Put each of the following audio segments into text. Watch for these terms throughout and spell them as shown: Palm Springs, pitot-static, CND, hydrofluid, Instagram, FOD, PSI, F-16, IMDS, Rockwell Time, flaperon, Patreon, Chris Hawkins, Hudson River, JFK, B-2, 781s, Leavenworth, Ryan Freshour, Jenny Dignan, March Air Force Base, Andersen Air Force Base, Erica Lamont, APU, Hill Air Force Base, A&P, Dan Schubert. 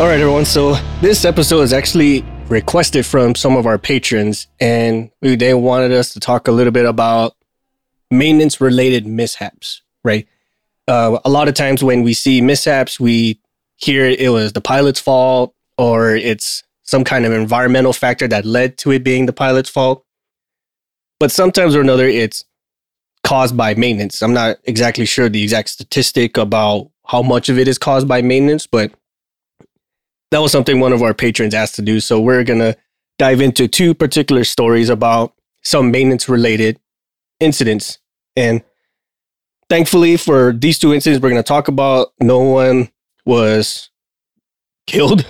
Alright everyone, so this episode is actually requested from some of our patrons, and they wanted us to talk a little bit about maintenance related mishaps, right? A lot of times when we see mishaps, we hear it was the pilot's fault, or it's some kind of environmental factor that led to it being the pilot's fault. But sometimes or another, it's caused by maintenance. I'm not exactly sure the exact statistic about how much of it is caused by maintenance, but that was something one of our patrons asked to do. So we're going to dive into two particular stories about some maintenance-related incidents. And thankfully for these two incidents we're going to talk about, no one was killed.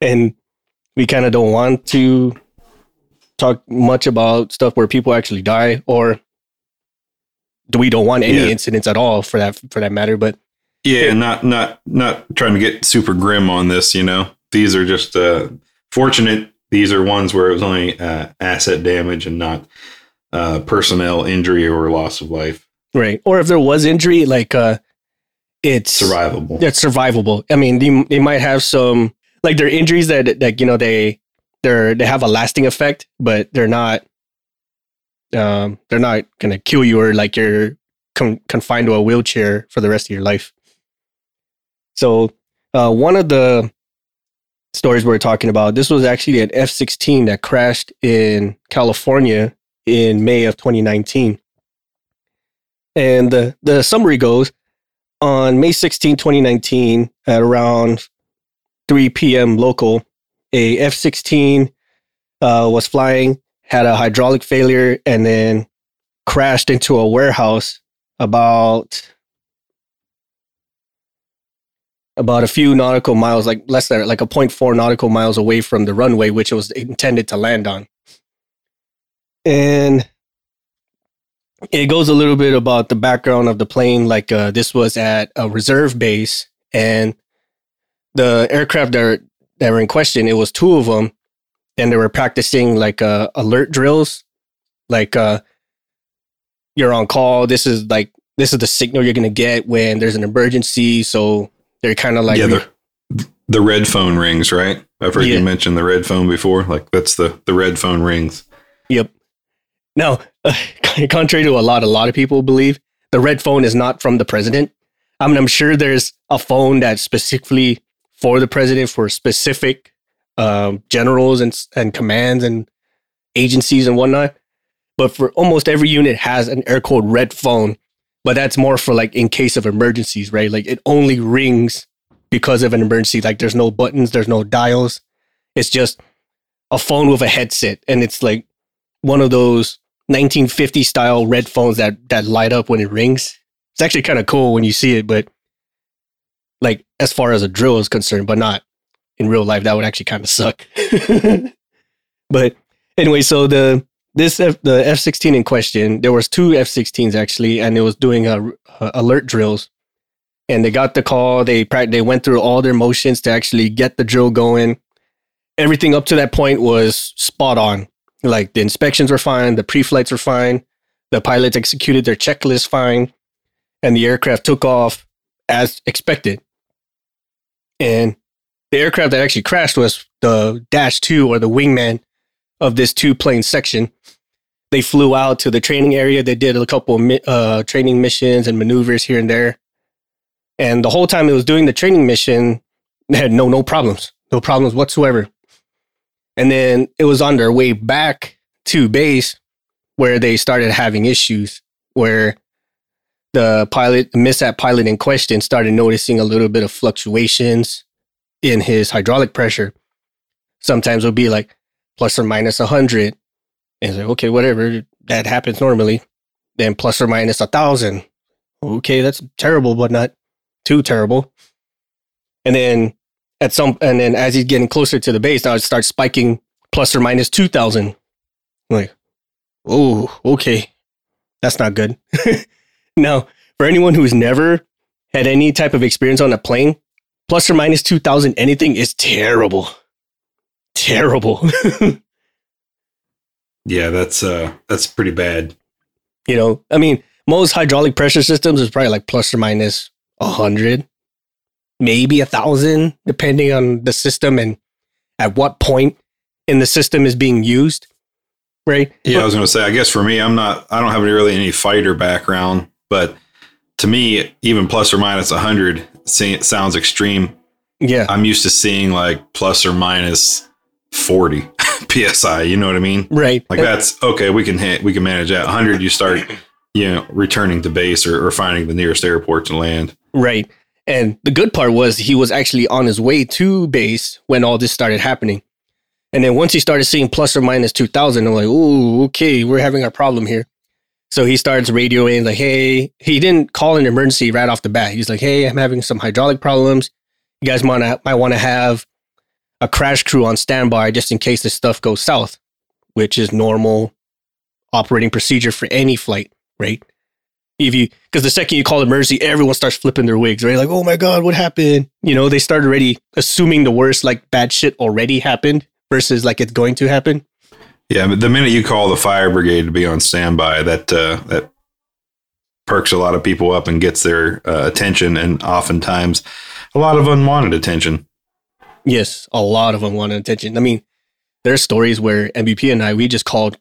And we kind of don't want to talk much about stuff where people actually die, or we don't want any incidents at all for that matter. But yeah, not trying to get super grim on this, you know. These are just fortunate. These are ones where it was only asset damage and not personnel injury or loss of life. Right. Or if there was injury, like it's survivable. It's survivable. I mean, they might have some, like, they're injuries that you know, they have a lasting effect, but they're not going to kill you, or like you're confined to a wheelchair for the rest of your life. So one of the stories we're talking about, this was actually an F-16 that crashed in California in May of 2019. And the summary goes, on May 16, 2019, at around 3 p.m. local, a F-16 was flying, had a hydraulic failure, and then crashed into a warehouse about a few nautical miles, like less than like a 0.4 nautical miles away from the runway, which it was intended to land on. And it goes a little bit about the background of the plane. Like this was at a reserve base, and the aircraft that were in question, it was two of them, and they were practicing like alert drills, like you're on call. This is the signal you're gonna get when there's an emergency. So they're kind of like the red phone rings, right? I've heard you mention the red phone before. Like that's the red phone rings. Yep. Now, contrary to a lot of people believe, the red phone is not from the president. I mean, I'm sure there's a phone that's specifically for the president, for specific generals and commands and agencies and whatnot. But for almost every unit has an air code red phone, but that's more for like in case of emergencies, right? Like it only rings because of an emergency. Like there's no buttons, there's no dials. It's just a phone with a headset. And it's like one of those 1950 style red phones that light up when it rings. It's actually kind of cool when you see it, but like as far as a drill is concerned, but not in real life, that would actually kind of suck. But anyway, so the F-16 in question, there was two F-16s actually, and it was doing alert drills. And they got the call. They went through all their motions to actually get the drill going. Everything up to that point was spot on. Like the inspections were fine, the pre-flights were fine, the pilots executed their checklist fine, and the aircraft took off as expected. And the aircraft that actually crashed was the Dash 2, or the wingman of this two-plane section. They flew out to the training area. They did a couple of training missions and maneuvers here and there. And the whole time it was doing the training mission, they had no problems. No problems whatsoever. And then it was on their way back to base where they started having issues, where the mishap pilot in question started noticing a little bit of fluctuations in his hydraulic pressure. Sometimes it'll be like plus or minus 100. And it's like, okay, whatever, that happens normally. Then plus or minus 1,000. Okay, that's terrible, but not too terrible. And then as he's getting closer to the base, now it starts spiking plus or minus 2,000. Like, oh, okay, that's not good. Now, for anyone who's never had any type of experience on a plane, plus or minus 2,000 anything is terrible. Terrible. Yeah, that's pretty bad. You know, I mean, most hydraulic pressure systems is probably like plus or minus 100. maybe 1,000, depending on the system and at what point in the system is being used, right? Yeah, I was going to say, I guess for me, I don't have really any fighter background, but to me, even plus or minus 100 sounds extreme. Yeah. I'm used to seeing like plus or minus 40 PSI, you know what I mean? Right. Like that's okay. We can manage that. 100, you start, returning to base or finding the nearest airport to land. Right. And the good part was he was actually on his way to base when all this started happening. And then once he started seeing plus or minus 2,000, I'm like, ooh, okay, we're having a problem here. So he starts radioing like, hey, he didn't call an emergency right off the bat. He's like, hey, I'm having some hydraulic problems. You guys might want to have a crash crew on standby just in case this stuff goes south, which is normal operating procedure for any flight, right? Because the second you call emergency, everyone starts flipping their wigs, right? Like, oh my God, what happened? You know, they start already assuming the worst, like bad shit already happened versus like it's going to happen. Yeah, but the minute you call the fire brigade to be on standby, that perks a lot of people up and gets their attention, and oftentimes a lot of unwanted attention. Yes, a lot of unwanted attention. I mean, there's stories where MVP and I, we just called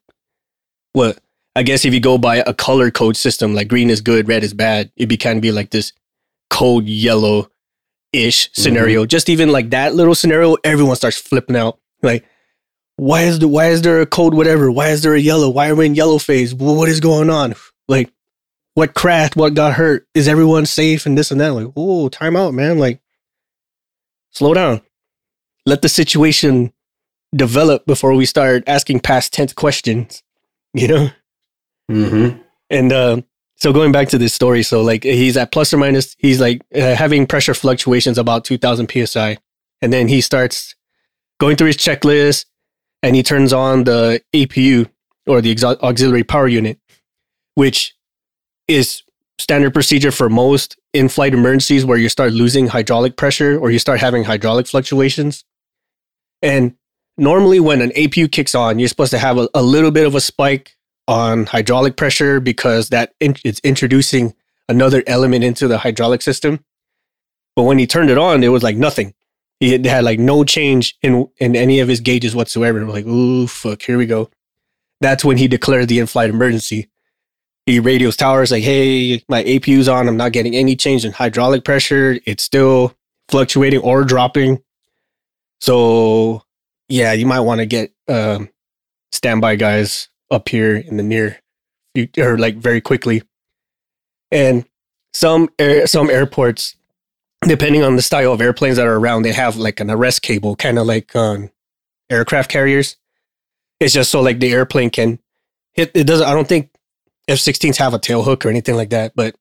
I guess if you go by a color code system, like green is good, red is bad, it'd be kind of be like this code yellow-ish scenario. Mm-hmm. Just even like that little scenario, everyone starts flipping out. Like, why is there a code whatever? Why is there a yellow? Why are we in yellow phase? What is going on? Like, what crashed? What got hurt? Is everyone safe? And this and that. Like, oh, time out, man. Like, slow down. Let the situation develop before we start asking past tense questions, you know? Mm-hmm. And so going back to this story, so like he's at plus or minus, he's like having pressure fluctuations about 2,000 PSI. And then he starts going through his checklist and he turns on the APU or the auxiliary power unit, which is standard procedure for most in-flight emergencies where you start losing hydraulic pressure or you start having hydraulic fluctuations. And normally when an APU kicks on, you're supposed to have a little bit of a spike on hydraulic pressure because it's introducing another element into the hydraulic system. But when he turned it on, it was like nothing. He had like no change in any of his gauges whatsoever. And we're like, ooh, fuck, here we go. That's when he declared the in-flight emergency. He radios towers like, hey, my APU's on. I'm not getting any change in hydraulic pressure. It's still fluctuating or dropping. So, yeah, you might want to get standby guys up here in the near future, or like very quickly. And some airports, depending on the style of airplanes that are around, they have like an arrest cable, kind of like on aircraft carriers. It's just so like the airplane can hit. It doesn't. I don't think F-16s have a tail hook or anything like that. But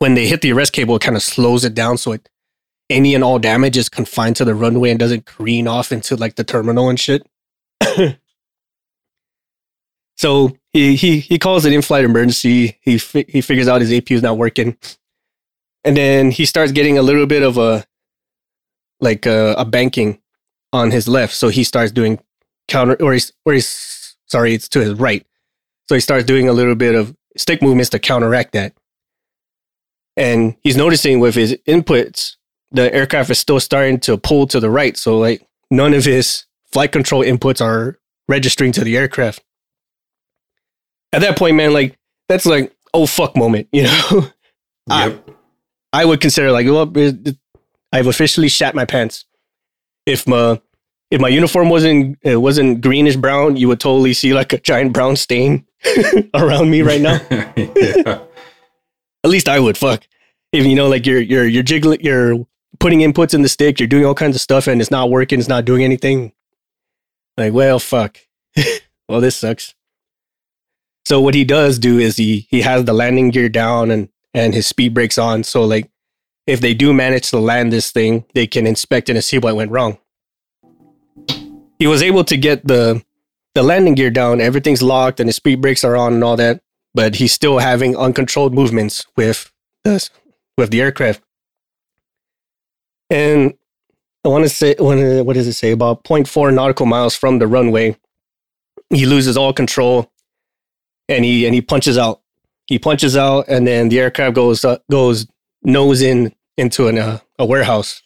when they hit the arrest cable, it kind of slows it down, so it any and all damage is confined to the runway and doesn't careen off into like the terminal and shit. So he calls an in-flight emergency. He figures out his APU is not working, and then he starts getting a little bit of a banking on his left. So he starts doing it's to his right. So he starts doing a little bit of stick movements to counteract that, and he's noticing with his inputs the aircraft is still starting to pull to the right. So like none of his flight control inputs are registering to the aircraft. At that point, man, like, that's like, oh, fuck moment, you know? Yep. I would consider like, well, I've officially shat my pants. If my uniform wasn't greenish brown, you would totally see like a giant brown stain around me right now. Yeah. At least I would, fuck. If, you know, like you're jiggling, you're putting inputs in the stick, you're doing all kinds of stuff and it's not working, it's not doing anything. Like, well, fuck. Well, this sucks. So what he does do is he has the landing gear down and his speed brakes on. So like if they do manage to land this thing, they can inspect it and see what went wrong. He was able to get the landing gear down. Everything's locked and his speed brakes are on and all that. But he's still having uncontrolled movements with the aircraft. And I want to say, what does it say? About 0.4 nautical miles from the runway, he loses all control. And he punches out, and then the aircraft goes nose in into a warehouse.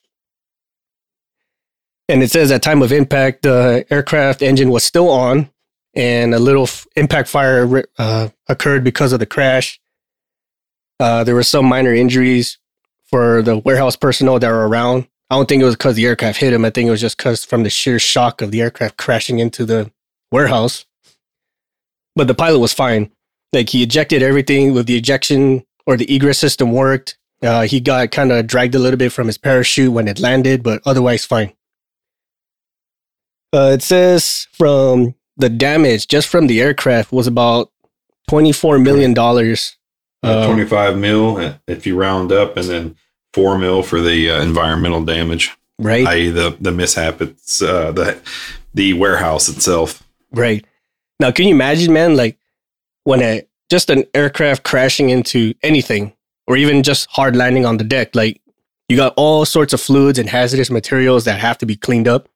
And it says at time of impact, the aircraft engine was still on, and a little impact fire occurred because of the crash. There were some minor injuries for the warehouse personnel that were around. I don't think it was because the aircraft hit him. I think it was just because from the sheer shock of the aircraft crashing into the warehouse. But the pilot was fine. Like, he ejected everything with the ejection or the egress system worked. He got kind of dragged a little bit from his parachute when it landed, but otherwise fine. It says from the damage just from the aircraft was about $24 million. $25 mil if you round up, and then $4 mil for the environmental damage. Right. I.e. the mishap. It's the warehouse itself. Right. Now, can you imagine, man, like when just an aircraft crashing into anything, or even just hard landing on the deck, like you got all sorts of fluids and hazardous materials that have to be cleaned up.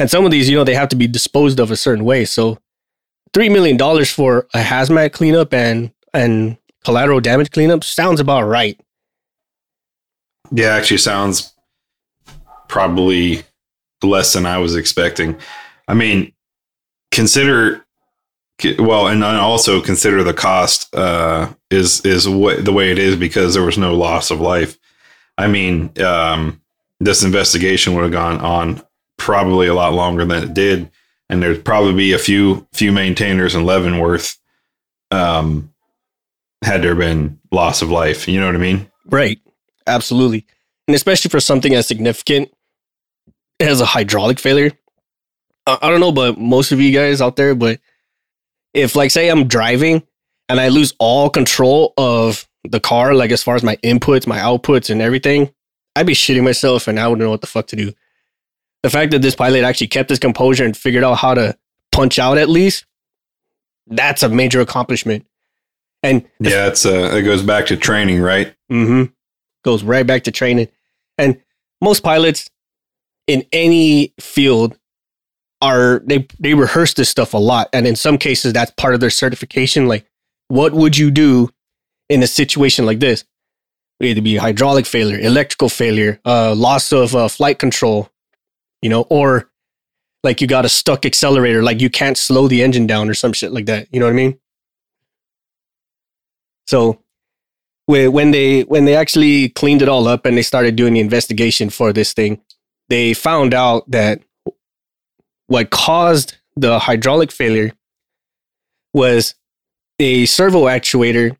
And some of these, you know, they have to be disposed of a certain way. So $3 million for a hazmat cleanup and collateral damage cleanup sounds about right. Yeah, actually sounds probably less than I was expecting. I mean, consider the cost is what the way it is, because there was no loss of life. I mean, this investigation would have gone on probably a lot longer than it did, and there'd probably be a few maintainers in Leavenworth had there been loss of life. You know what I mean? Right. Absolutely. And especially for something as significant as a hydraulic failure. I don't know, but most of you guys out there, but if, like, say I'm driving and I lose all control of the car, like as far as my inputs, my outputs and everything, I'd be shitting myself and I wouldn't know what the fuck to do. The fact that this pilot actually kept his composure and figured out how to punch out, at least, that's a major accomplishment. And yeah, it goes back to training, right? Mm-hmm. Goes right back to training. And most pilots in any field they rehearse this stuff a lot. And in some cases, that's part of their certification. Like, what would you do in a situation like this? It'd be hydraulic failure, electrical failure, loss of flight control. You know, or like you got a stuck accelerator, like you can't slow the engine down or some shit like that. You know what I mean? So when they actually cleaned it all up and they started doing the investigation for this thing, they found out that what caused the hydraulic failure was a servo actuator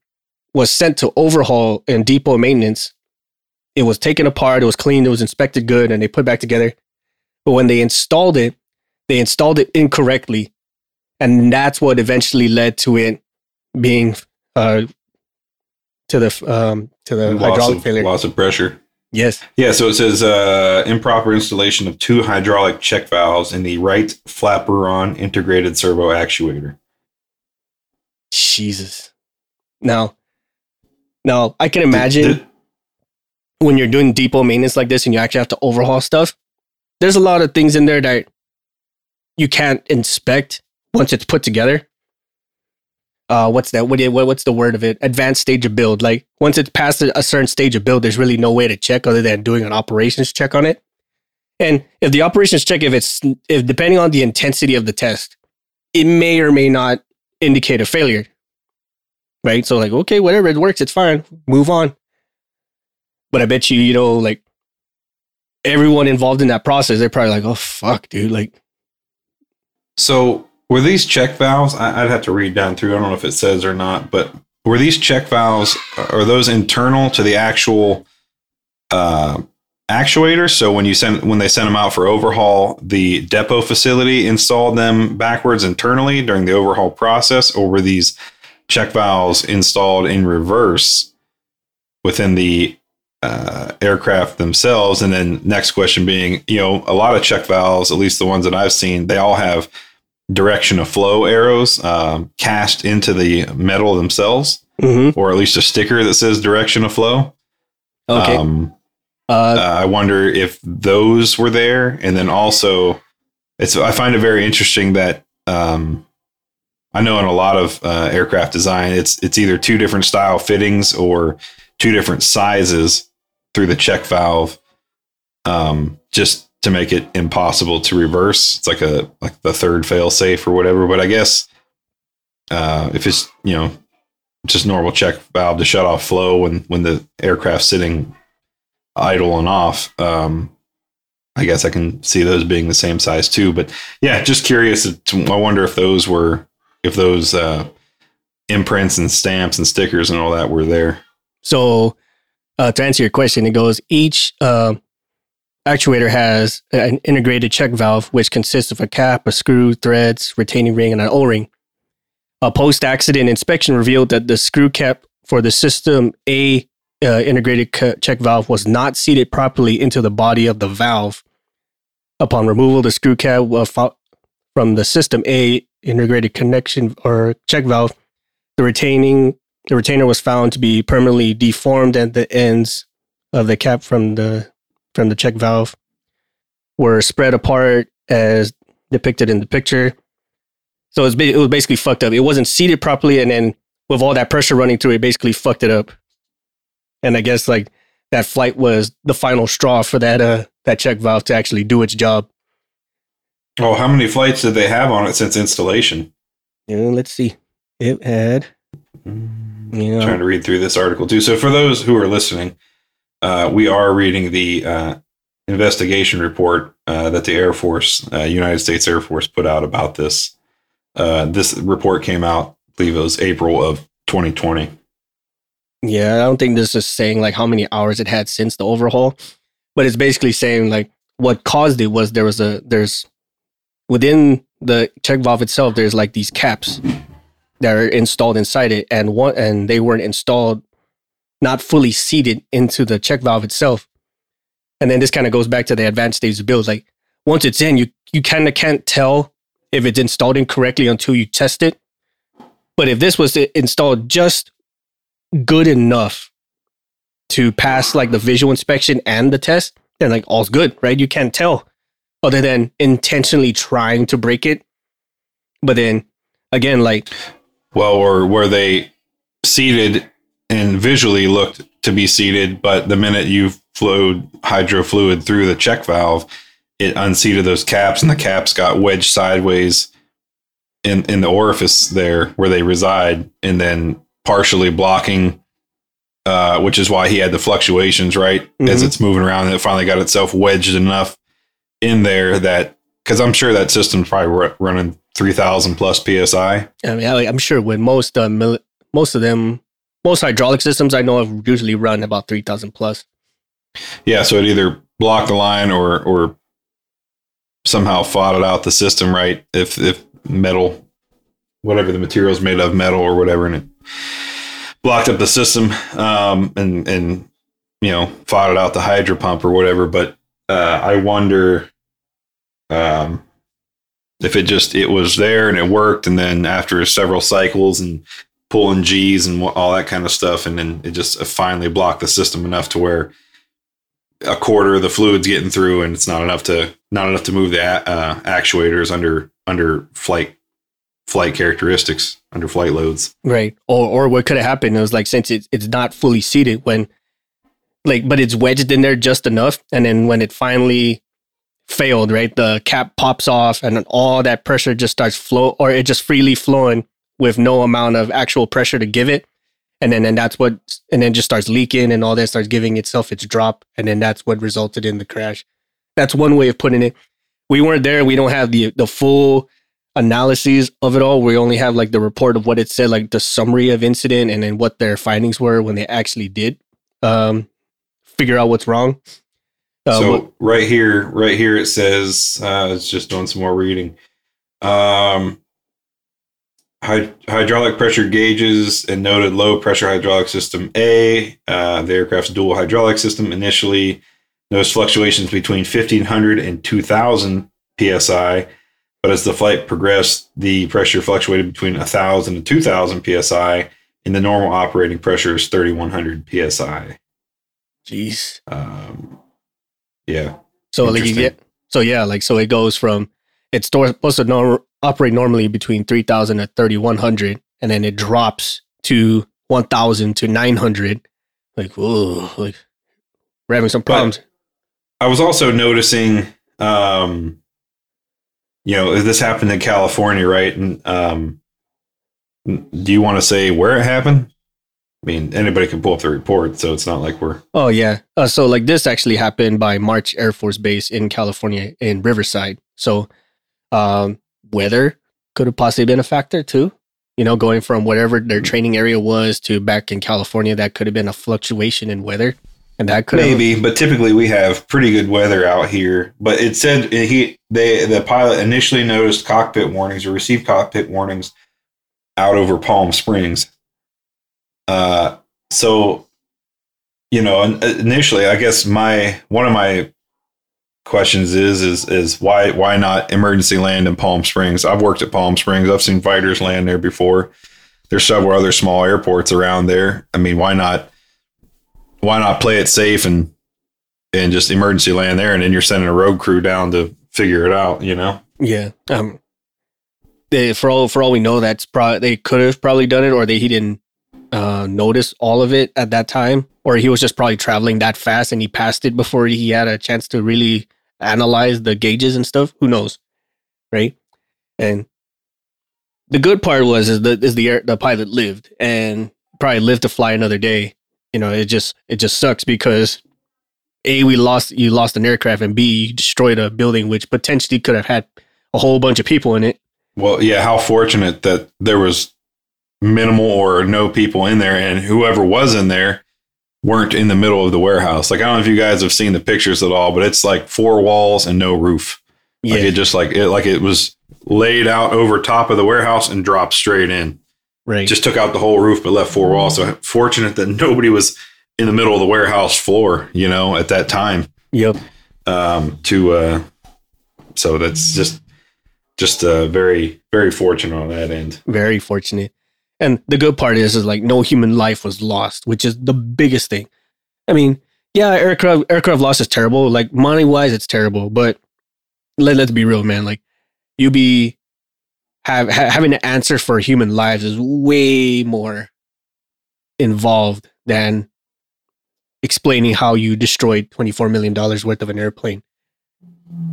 was sent to overhaul and depot maintenance. It was taken apart, it was cleaned, it was inspected good, and they put back together. But when they installed it incorrectly. And that's what eventually led to it being to the hydraulic failure. Loss of pressure. Yes. Yeah, so it says improper installation of two hydraulic check valves in the right flaperon integrated servo actuator. Jesus. Now I can imagine when you're doing depot maintenance like this and you actually have to overhaul stuff, there's a lot of things in there that you can't inspect once it's put together. What's that? What's the word of it? Advanced stage of build. Like, once it's past a certain stage of build, there's really no way to check other than doing an operations check on it. And if the operations check, if depending on the intensity of the test, it may or may not indicate a failure. Right? So, like, okay, whatever, it works, it's fine, move on. But I bet you know, like, everyone involved in that process, they're probably like, oh, fuck, dude. Like, so were these check valves? I'd have to read down through. I don't know if it says or not, but were these check valves, are those internal to the actual actuator? So when they sent them out for overhaul, the depot facility installed them backwards internally during the overhaul process, or were these check valves installed in reverse within the aircraft themselves? And then next question being, you know, a lot of check valves, at least the ones that I've seen, they all have direction of flow arrows cast into the metal themselves, mm-hmm. or at least a sticker that says direction of flow. Okay. I wonder if those were there. And then also, I find it very interesting that I know in a lot of aircraft design, it's either two different style fittings or two different sizes through the check valve, just to make it impossible to reverse. It's like the third fail safe or whatever. But I guess if it's, you know, just normal check valve to shut off flow when the aircraft's sitting idle and off, I guess I can see those being the same size too. But yeah, just curious. I wonder if those were, if those imprints and stamps and stickers and all that were there. So to answer your question, it goes each actuator has an integrated check valve, which consists of a cap, a screw, threads, retaining ring, and an O-ring. A post-accident inspection revealed that the screw cap for the System A integrated check valve was not seated properly into the body of the valve. Upon removal, the screw cap from the System A integrated connection or check valve, the retainer was found to be permanently deformed at the ends of the cap from the check valve were spread apart as depicted in the picture. So it was basically fucked up. It wasn't seated properly, and then with all that pressure running through it, basically fucked it up. And I guess like that flight was the final straw for that that check valve to actually do its job. Oh, how many flights did they have on it since installation? Yeah, let's see. It had. You know, trying to read through this article too. So for those who are listening, we are reading the investigation report that the Air Force, United States Air Force, put out about this. This report came out, I believe it was April of 2020. Yeah, I don't think this is saying like how many hours it had since the overhaul, but it's basically saying like what caused it was there's within the check valve itself, there's like these caps that are installed inside it, and they weren't installed, not fully seated into the check valve itself. And then this kind of goes back to the advanced stage of build. Like once it's in, you kind of can't tell if it's installed incorrectly until you test it. But if this was installed just good enough to pass like the visual inspection and the test, then like all's good, right? You can't tell other than intentionally trying to break it. But then again, like, well, or were they seated and visually looked to be seated, but the minute you flowed hydrofluid through the check valve, it unseated those caps, and the caps got wedged sideways in the orifice there where they reside, and then partially blocking, which is why he had the fluctuations, right? Mm-hmm. As it's moving around, and it finally got itself wedged enough in there that, because I'm sure that system's probably running 3,000 plus PSI. I mean, I'm sure when most hydraulic systems I know of usually run about 3,000 plus. Yeah, so it either blocked the line or somehow fought out the system, right? If metal, whatever the material's made of, metal or whatever, and it blocked up the system, and you know, fought out the hydro pump or whatever. But I wonder if it was there and it worked, and then after several cycles and pulling G's and all that kind of stuff, and then it just finally blocked the system enough to where a quarter of the fluid's getting through, and it's not enough to move the actuators under flight characteristics, under flight loads. Right. Or what could have happened is like, since it's not fully seated, when like, but it's wedged in there just enough, and then when it finally failed, right, the cap pops off, and then all that pressure just starts it just freely flowing with no amount of actual pressure to give it. And then just starts leaking, and all that starts giving itself its drop. And then that's what resulted in the crash. That's one way of putting it. We weren't there. We don't have the full analyses of it all. We only have like the report of what it said, like the summary of incident, and then what their findings were when they actually did figure out what's wrong. So right here it says, it's just doing some more reading. Hydraulic pressure gauges and noted low pressure hydraulic system A, the aircraft's dual hydraulic system initially noticed fluctuations between 1,500 and 2,000 PSI, but as the flight progressed, the pressure fluctuated between 1,000 and 2,000 PSI, and the normal operating pressure is 3,100 PSI. Jeez. Yeah. So like you get, so it goes from, it's supposed to operate normally between 3,000 and 3,100, and then it drops to 1,000 to 900. Like, whoa, like We're having some problems. I was also noticing, you know, this happened in California, right? And do you want to say where it happened? I mean, anybody can pull up the report, so it's not like we're... Oh, yeah. So, like, this actually happened by March Air Force Base in California in Riverside. So, weather could have possibly been a factor, too. You know, going from whatever their training area was to back in California, that could have been a fluctuation in weather. And that could maybe, but typically we have pretty good weather out here. But it said the pilot initially noticed cockpit warnings or received cockpit warnings out over Palm Springs. So, you know, initially, I guess one of my questions is why not emergency land in Palm Springs? I've worked at Palm Springs. I've seen fighters land there before. There's several other small airports around there. I mean, why not play it safe and just emergency land there, and then you're sending a road crew down to figure it out, you know? Yeah. For all we know, that's probably, they could have probably done it, or he didn't notice all of it at that time, or he was just probably traveling that fast and he passed it before he had a chance to really analyze the gauges and stuff. Who knows, right? And the good part was the pilot lived and probably lived to fly another day. You know, it just sucks because A, you lost an aircraft, and B, you destroyed a building which potentially could have had a whole bunch of people in it. Well, yeah, how fortunate that there was minimal or no people in there, and whoever was in there weren't in the middle of the warehouse. Like, I don't know if you guys have seen the pictures at all, but it's like four walls and no roof. Yeah. Like, it was laid out over top of the warehouse and dropped straight in. Right. Just took out the whole roof, but left four walls. So fortunate that nobody was in the middle of the warehouse floor, you know, at that time. Yep. So that's just very, very fortunate on that end. Very fortunate. And the good part is like no human life was lost, which is the biggest thing. I mean, yeah, aircraft loss is terrible. Like, money wise, it's terrible. But let's be real, man. Like, having to answer for human lives is way more involved than explaining how you destroyed $24 million worth of an airplane.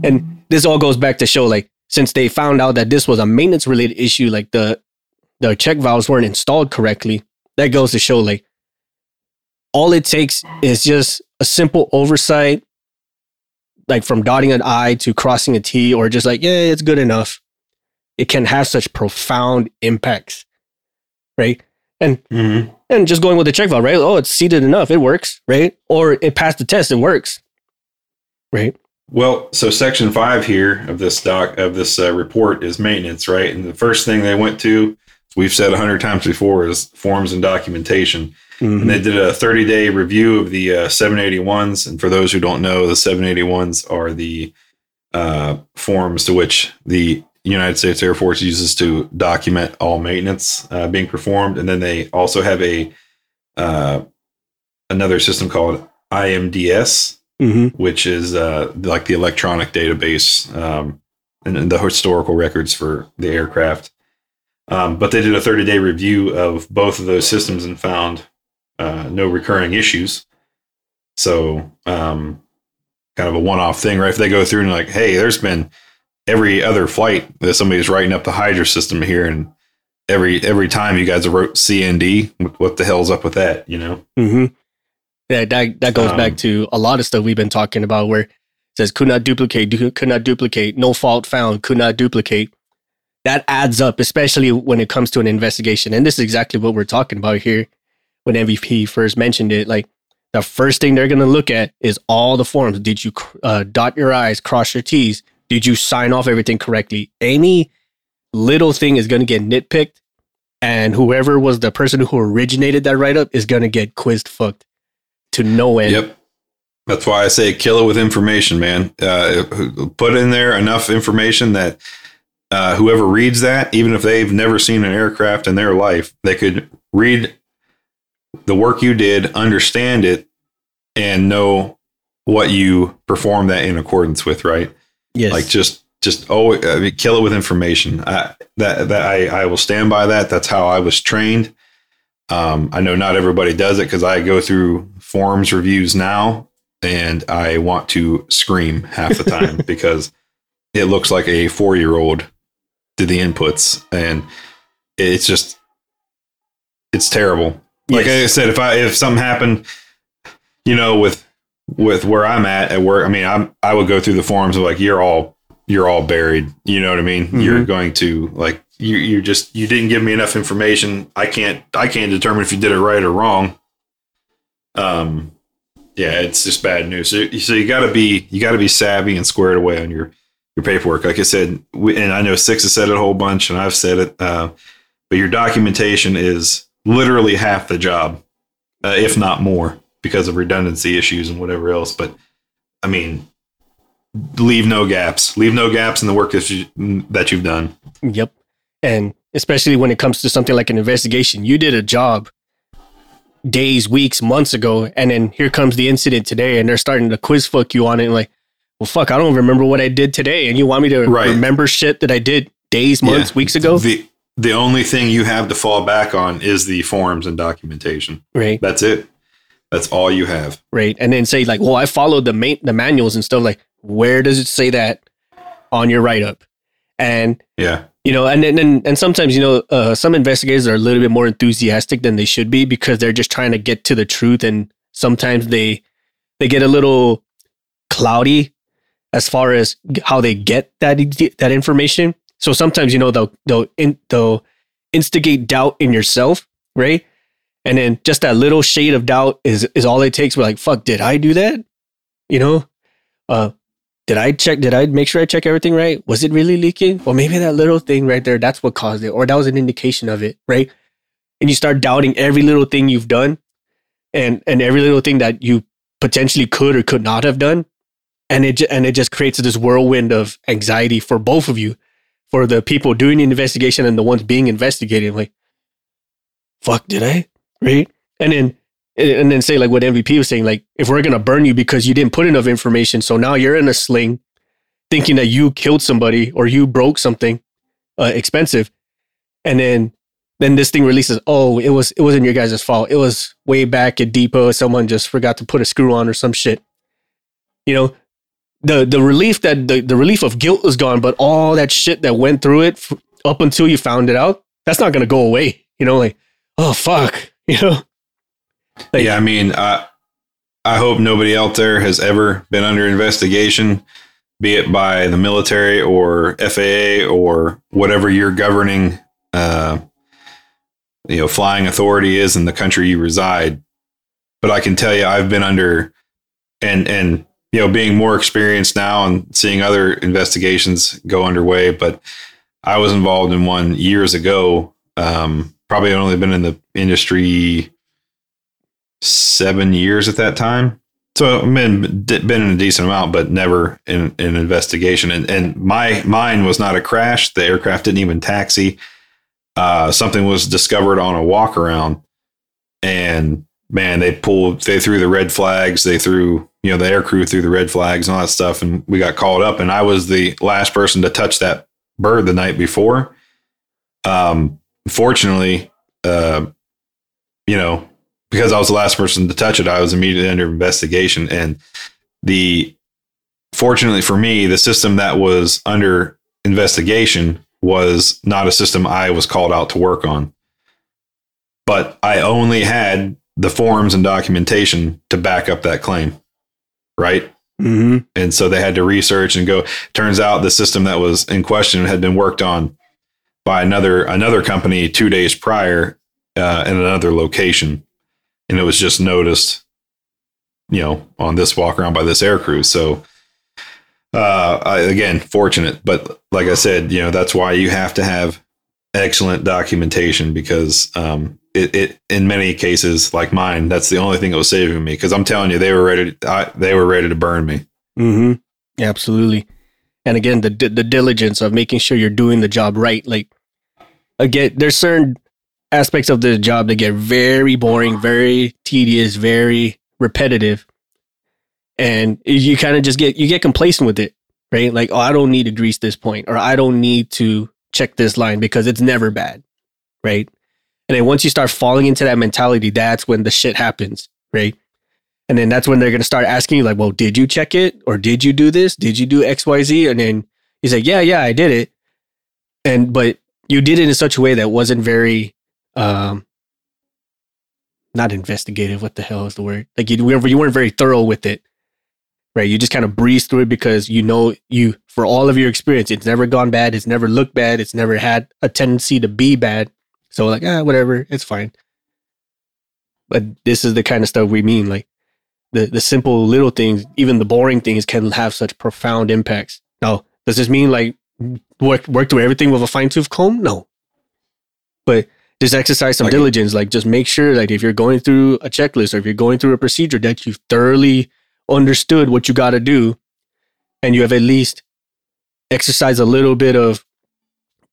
And this all goes back to show, like, since they found out that this was a maintenance related issue, like the check valves weren't installed correctly, that goes to show, like, all it takes is just a simple oversight, like from dotting an I to crossing a T, or just like, yeah, it's good enough. It can have such profound impacts, right? And and just going with the check valve, right? Oh, it's seated enough. It works, right? Or it passed the test. It works, right? Well, so section 5 here of this report is maintenance, right? And the first thing they went to, we've said 100 times before, is forms and documentation. Mm-hmm. And they did a 30-day review of the 781s. And for those who don't know, the 781s are the forms to which the United States Air Force uses to document all maintenance being performed. And then they also have another system called IMDS, which is like the electronic database and the historical records for the aircraft. But they did a 30-day review of both of those systems and found no recurring issues. So kind of a one-off thing, right? If they go through and like, hey, there's been every other flight that somebody's writing up the hydro system here, and every time you guys wrote CND, what the hell's up with that, you know? Mm-hmm. Yeah, that goes back to a lot of stuff we've been talking about, where it says could not duplicate, no fault found, could not duplicate. That adds up, especially when it comes to an investigation. And this is exactly what we're talking about here. When MVP first mentioned it, like, the first thing they're going to look at is all the forms. Did you dot your I's, cross your T's? Did you sign off everything correctly? Any little thing is going to get nitpicked, and whoever was the person who originated that write-up is going to get quizzed fucked to no end. Yep. That's why I say kill it with information, man. Put in there enough information that whoever reads that, even if they've never seen an aircraft in their life, they could read the work you did, understand it, and know what you performed that in accordance with, right? Yes. Like, just always kill it with information. I will stand by that. That's how I was trained. I know not everybody does it, because I go through forms reviews now, and I want to scream half the time because it looks like a 4-year-old did the inputs, and it's just, it's terrible. Like yes. I said, if something happened, you know, with where I'm at work, I mean, I would go through the forums of like, you're all buried. You know what I mean? Mm-hmm. You're going to like, you didn't give me enough information. I can't determine if you did it right or wrong. Yeah, it's just bad news. So you gotta be savvy and squared away on your paperwork. Like I said, and I know Six has said it a whole bunch and I've said it, but your documentation is literally half the job, if not more, because of redundancy issues and whatever else. But I mean, leave no gaps in the work that you've done. Yep. And especially when it comes to something like an investigation, you did a job days, weeks, months ago, and then here comes the incident today, and they're starting to quiz fuck you on it. And like, well, fuck, I don't remember what I did today, and you want me to remember shit that I did days, months, weeks ago? The only thing you have to fall back on is the forms and documentation. Right. That's it. That's all you have. Right. And then say like, well, I followed the manuals and stuff. Like, where does it say that on your write-up? And yeah. You know, and sometimes, you know, some investigators are a little bit more enthusiastic than they should be because they're just trying to get to the truth. And sometimes they get a little cloudy as far as how they get that information. So sometimes, you know, they'll instigate doubt in yourself, right? And then just that little shade of doubt is all it takes. We're like, fuck, did I do that? You know, did I check? Did I make sure I check everything right? Was it really leaking? Well, maybe that little thing right there, that's what caused it. Or that was an indication of it, right? And you start doubting every little thing you've done and every little thing that you potentially could or could not have done. And it just creates this whirlwind of anxiety for both of you, for the people doing the investigation and the ones being investigated. Like, fuck, did I? Right? And then say like what MVP was saying, like if we're going to burn you because you didn't put enough information. So now you're in a sling thinking that you killed somebody or you broke something expensive. And then this thing releases, oh, it wasn't your guys' fault. It was way back at depot. Someone just forgot to put a screw on or some shit. You know, the relief that the relief of guilt was gone, but all that shit that went through it up until you found it out, that's not going to go away. You know, like, oh, fuck, you know? Like, yeah, I mean, I hope nobody out there has ever been under investigation, be it by the military or FAA or whatever your governing, you know, flying authority is in the country you reside. But I can tell you, I've been under, and you know, being more experienced now and seeing other investigations go underway. But I was involved in one years ago. Probably only been in the industry 7 years at that time. So I've been in a decent amount, but never in an investigation. And mine was not a crash. The aircraft didn't even taxi. Something was discovered on a walk around, and man, they threw the red flags. They threw, you know, the air crew threw the red flags and all that stuff. And we got called up, and I was the last person to touch that bird the night before. Fortunately, you know, because I was the last person to touch it, I was immediately under investigation. And fortunately for me, the system that was under investigation was not a system I was called out to work on. But I only had the forms and documentation to back up that claim, right? Mm-hmm. And so they had to research and go. Turns out the system that was in question had been worked on by another company 2 days prior in another location. And it was just noticed, you know, on this walk around by this air crew. So, again, fortunate. But like I said, you know, that's why you have to have excellent documentation, because it in many cases like mine, that's the only thing that was saving me. Because I'm telling you, they were ready to burn me. Mm-hmm. Absolutely. And again, the diligence of making sure you're doing the job right. Like, again, there's certain aspects of the job that get very boring, very tedious, very repetitive. And you kind of just get complacent with it, right? Like, oh, I don't need to grease this point, or I don't need to check this line because it's never bad, right? And then once you start falling into that mentality, that's when the shit happens, right? And then that's when they're going to start asking you, like, well, did you check it? Or did you do this? Did you do X, Y, Z? And then he's like, yeah, I did it. But you did it in such a way that wasn't very, not investigative. What the hell is the word? Like you weren't very thorough with it, right? You just kind of breezed through it because for all of your experience, it's never gone bad. It's never looked bad. It's never had a tendency to be bad. So like, whatever, it's fine. But this is the kind of stuff we mean. Like the simple little things, even the boring things can have such profound impacts. Now, does this mean like work through everything with a fine-tooth comb? No. But just exercise some diligence. Like just make sure like if you're going through a checklist or if you're going through a procedure that you've thoroughly understood what you got to do and you have at least exercised a little bit of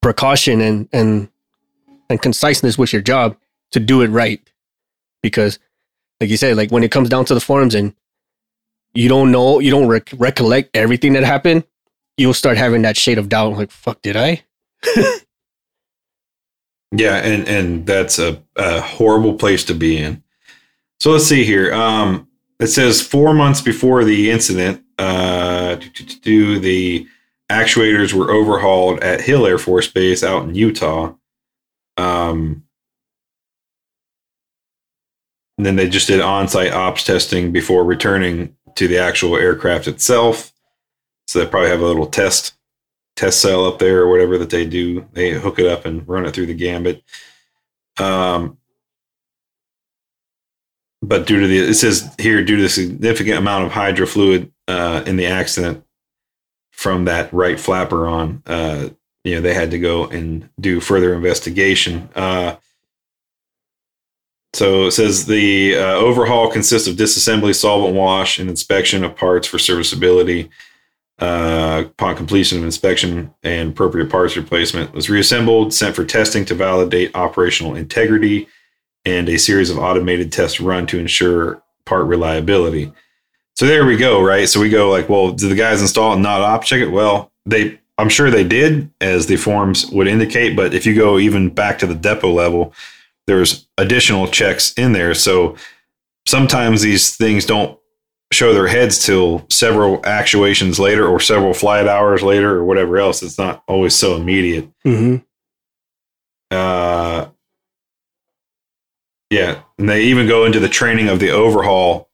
precaution and conciseness with your job to do it right. Because like you said, like when it comes down to the forums and you don't know, you don't recollect everything that happened, you'll start having that shade of doubt. Like, fuck, did I? Yeah. And that's a horrible place to be in. So let's see here. It says 4 months before the incident, the actuators were overhauled at Hill Air Force Base out in Utah. And then they just did on-site ops testing before returning to the actual aircraft itself. So they probably have a little test cell up there or whatever that they do. They hook it up and run it through the gambit. But due to the significant amount of hydrofluid in the accident from that right flapper on, they had to go and do further investigation. So it says the overhaul consists of disassembly, solvent wash, and inspection of parts for serviceability. Upon completion of inspection and appropriate parts replacement, was reassembled, sent for testing to validate operational integrity, and a series of automated tests run to ensure part reliability. So there we go, right? So we go like, well, did the guys install and not op check it? Well, I'm sure they did, as the forms would indicate, but if you go even back to the depot level, there's additional checks in there. So sometimes these things don't show their heads till several actuations later or several flight hours later or whatever else. It's not always so immediate. Mm-hmm. Yeah. And they even go into the training of the overhaul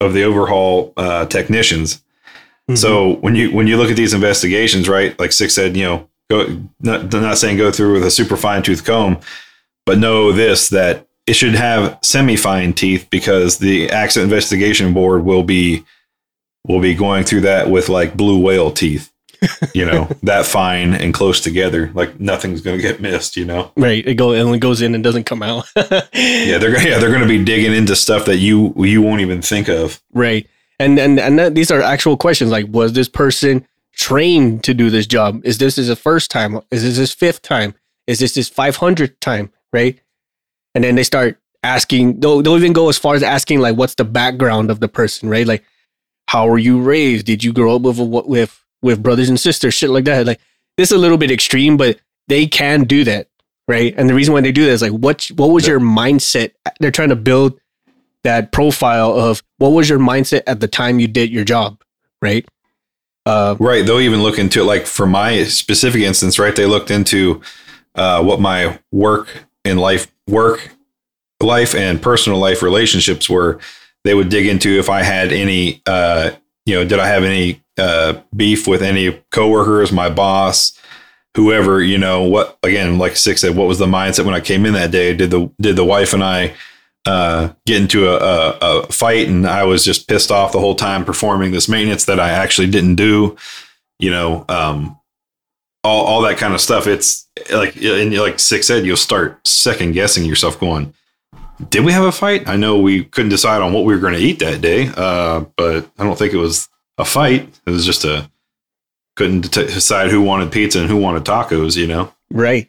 technicians. Mm-hmm. So when you look at these investigations, right, like Six said, not saying go through with a super fine tooth comb, but know this, that it should have semi-fine teeth, because the accident investigation board will be going through that with like blue whale teeth, that fine and close together, like nothing's going to get missed, Right. It only goes in and doesn't come out. They're going to be digging into stuff that you won't even think of. Right. And these are actual questions like, was this person trained to do this job? Is this his first time? Is this his fifth time? Is this his 500th time, right? And then they start asking, they'll even go as far as asking, like, what's the background of the person, right? Like, how were you raised? Did you grow up with brothers and sisters? Shit like that. Like, this is a little bit extreme, but they can do that, right? And the reason why they do that is, like, what was your mindset? They're trying to build that profile of what was your mindset at the time you did your job, right? Right. They'll even look into it. Like, for my specific instance, right, they looked into... what my work life and personal life relationships were. They would dig into if I had any, did I have any beef with any coworkers, my boss, whoever, what, again, like Six said, what was the mindset when I came in that day? Did the wife and I get into a fight and I was just pissed off the whole time performing this maintenance that I actually didn't do, all that kind of stuff. It's like, and like Six said, you'll start second guessing yourself going, did we have a fight? I know we couldn't decide on what we were going to eat that day, but I don't think it was a fight. It was just couldn't decide who wanted pizza and who wanted tacos, Right.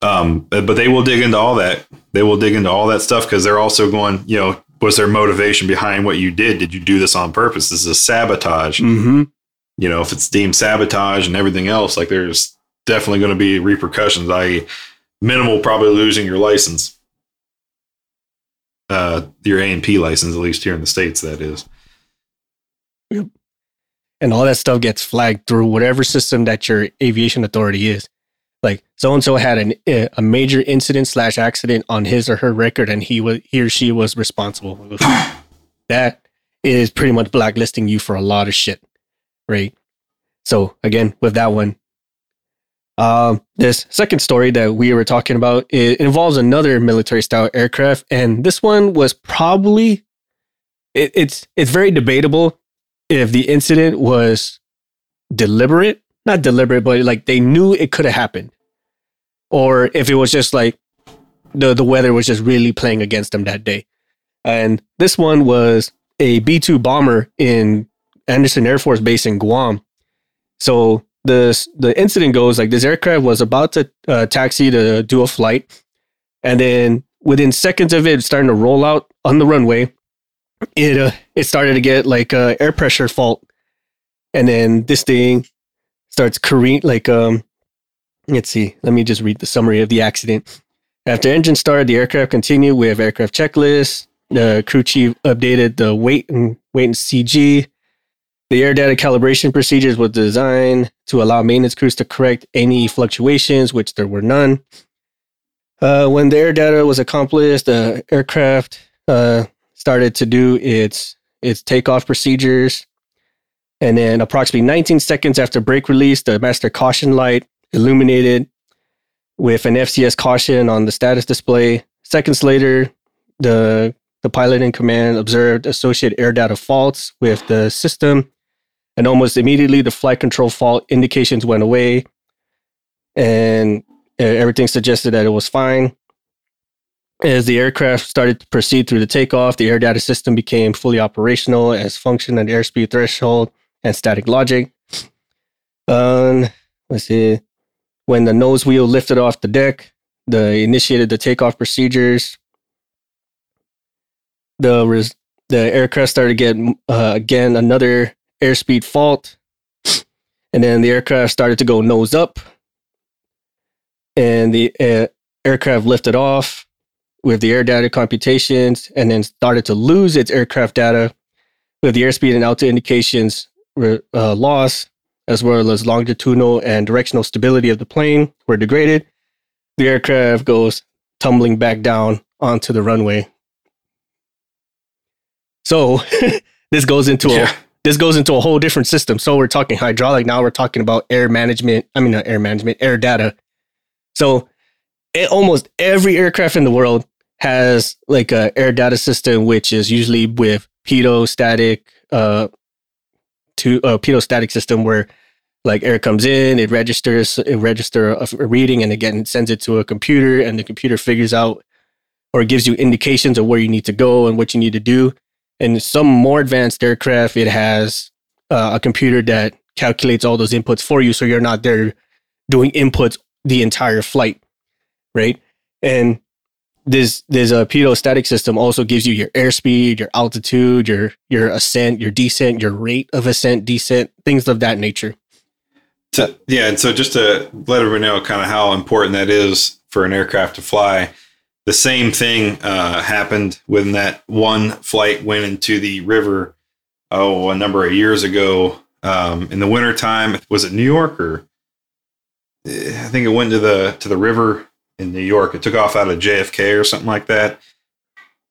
But they will dig into all that. They will dig into all that stuff because they're also going, was there motivation behind what you did? Did you do this on purpose? This is sabotage. Mm-hmm. If it's deemed sabotage and everything else, like there's definitely going to be repercussions, i.e. minimal, probably losing your license. your A&P license, at least here in the States, that is. Yep. And all that stuff gets flagged through whatever system that your aviation authority is. Like, so-and-so had a major incident/accident on his or her record, and he or she was responsible. That is pretty much blacklisting you for a lot of shit, right? So, again, with that one, this second story that we were talking about, it involves another military-style aircraft, and this one was probably... It's very debatable if the incident was deliberate. Not deliberate, but like they knew it could have happened. Or if it was just like the weather was just really playing against them that day. And this one was a B-2 bomber in Andersen Air Force Base in Guam. So the incident goes like this: aircraft was about to taxi to do a flight. And then within seconds of it starting to roll out on the runway, it started to get like air pressure fault. And then this thing starts careening, like, let's see, let me just read the summary of the accident. After engine started, the aircraft continued. We have aircraft checklist. The crew chief updated the weight and CG. The air data calibration procedures were designed to allow maintenance crews to correct any fluctuations, which there were none. When the air data was accomplished, the aircraft started to do its takeoff procedures. And then approximately 19 seconds after brake release, the master caution light illuminated with an FCS caution on the status display. Seconds later, the pilot in command observed associated air data faults with the system. And almost immediately, the flight control fault indications went away. And everything suggested that it was fine. As the aircraft started to proceed through the takeoff, the air data system became fully operational as function and airspeed threshold and static logic. Let's see. When the nose wheel lifted off the deck, they initiated the takeoff procedures. The aircraft started getting, again, another airspeed fault. And then the aircraft started to go nose up. And the aircraft lifted off with the air data computations and then started to lose its aircraft data with the airspeed and altitude indications loss, as well as longitudinal and directional stability of the plane were degraded. The aircraft goes tumbling back down onto the runway. So this goes into a whole different system. So we're talking hydraulic. Now we're talking about air data. So almost every aircraft in the world has like a air data system, which is usually with pitot static system, where like air comes in, it registers a reading, and again it sends it to a computer, and the computer figures out or gives you indications of where you need to go and what you need to do. And some more advanced aircraft, it has a computer that calculates all those inputs for you, so you're not there doing inputs the entire flight, right? And there's a pitot static system also gives you your airspeed, your altitude, your ascent, your descent, your rate of ascent, descent, things of that nature. So, yeah, and so just to let everyone know kind of how important that is for an aircraft to fly, the same thing happened when that one flight went into the river a number of years ago in the wintertime. Was it New York? Or I think it went to the river in New York. It took off out of JFK or something like that.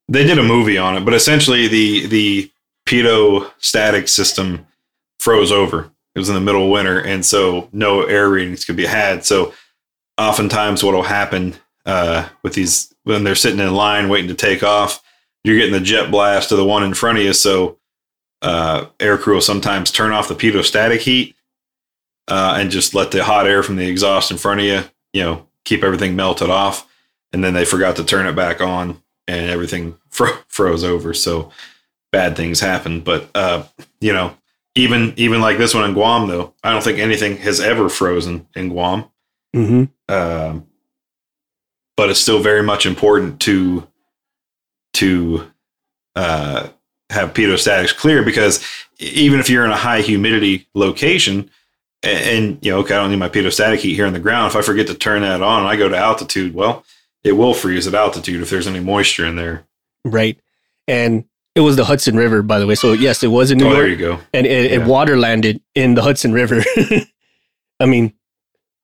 They did a movie on it, but essentially the pitot static system froze over. It was in the middle of winter, and so no air readings could be had. So oftentimes what will happen with these, when they're sitting in line waiting to take off, you're getting the jet blast of the one in front of you. So air crew will sometimes turn off the pitot static heat and just let the hot air from the exhaust in front of you, you know, keep everything melted off, and then they forgot to turn it back on, and everything froze over. So bad things happen. But you know, even like this one in Guam, though, I don't think anything has ever frozen in Guam. Mm-hmm. But it's still very much important to have pitostatics clear, because even if you're in a high humidity location. And, you know, okay, I don't need my pitot-static heat here on the ground. If I forget to turn that on and I go to altitude, well, it will freeze at altitude if there's any moisture in there. right? And it was the Hudson River, by the way. So yes, it was in New York. There you go. And it water landed in the Hudson River. I mean,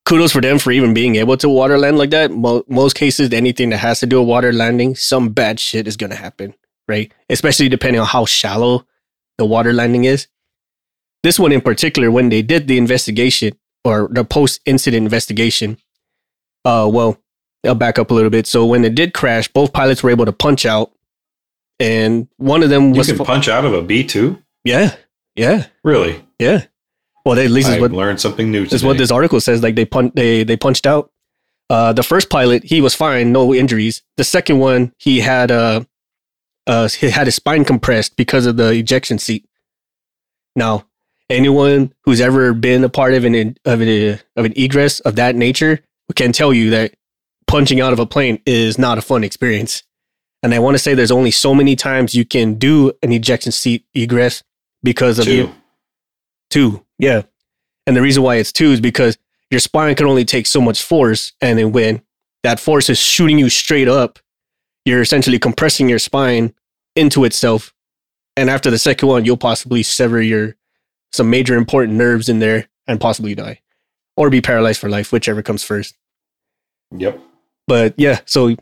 kudos for them for even being able to water land like that. Most cases, anything that has to do with water landing, some bad shit is going to happen, right? Especially depending on how shallow the water landing is. This one in particular, when they did the investigation or the post-incident investigation, I'll back up a little bit. So when it did crash, both pilots were able to punch out, and one of them was... You can punch out of a B-2? Yeah, yeah. Really? Yeah. Well, at least I learned something new today. Is what this article says. Like they punched out. The first pilot, he was fine, no injuries. The second one, he had his spine compressed because of the ejection seat. Now, anyone who's ever been a part of an egress of that nature can tell you that punching out of a plane is not a fun experience. And I want to say there's only so many times you can do an ejection seat egress because of two. Yeah. And the reason why it's two is because your spine can only take so much force. And then when that force is shooting you straight up, you're essentially compressing your spine into itself. And after the second one, you'll possibly sever some major important nerves in there and possibly die or be paralyzed for life, whichever comes first. Yep. But yeah, so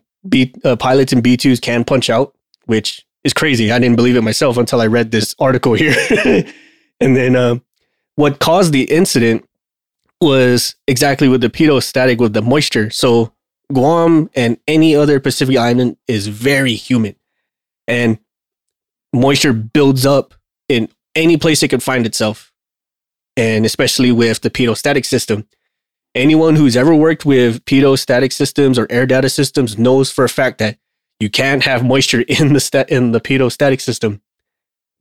pilots and B-2s can punch out, which is crazy. I didn't believe it myself until I read this article here. And then what caused the incident was exactly with the pedostatic, with the moisture. So Guam and any other Pacific island is very humid, and moisture builds up in any place it could find itself, and especially with the pedostatic system. Anyone who's ever worked with pedostatic systems or air data systems knows for a fact that you can't have moisture in the pedostatic system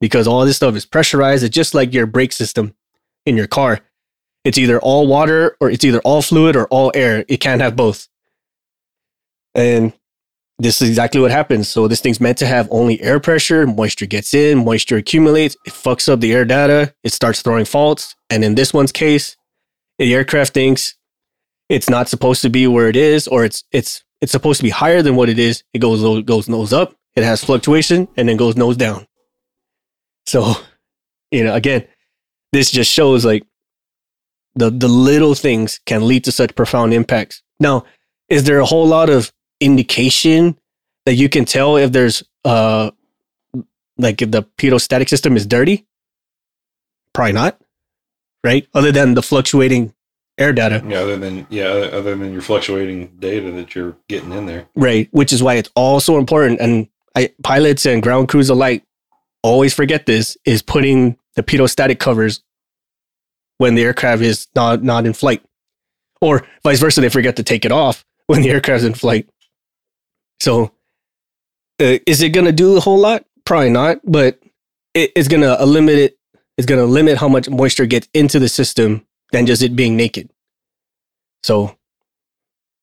because all this stuff is pressurized. It's just like your brake system in your car. It's either all water or it's either all fluid or all air. It can't have both. And this is exactly what happens. So this thing's meant to have only air pressure. Moisture gets in, moisture accumulates, it fucks up the air data, it starts throwing faults. And in this one's case, the aircraft thinks it's not supposed to be where it is, or it's supposed to be higher than what it is. It goes nose up, it has fluctuation, and then goes nose down. So, again, this just shows like the little things can lead to such profound impacts. Now, is there a whole lot of indication that you can tell if there's if the pedostatic system is dirty? Probably not, right? Other than the fluctuating air data. Yeah, other than your fluctuating data that you're getting in there. Right, which is why it's all so important. And pilots and ground crews alike always forget this, is putting the pedostatic covers when the aircraft is not in flight. Or vice versa, they forget to take it off when the aircraft's in flight. So is it going to do a whole lot? Probably not, but it's going to limit it. It's going to limit how much moisture gets into the system than just it being naked. So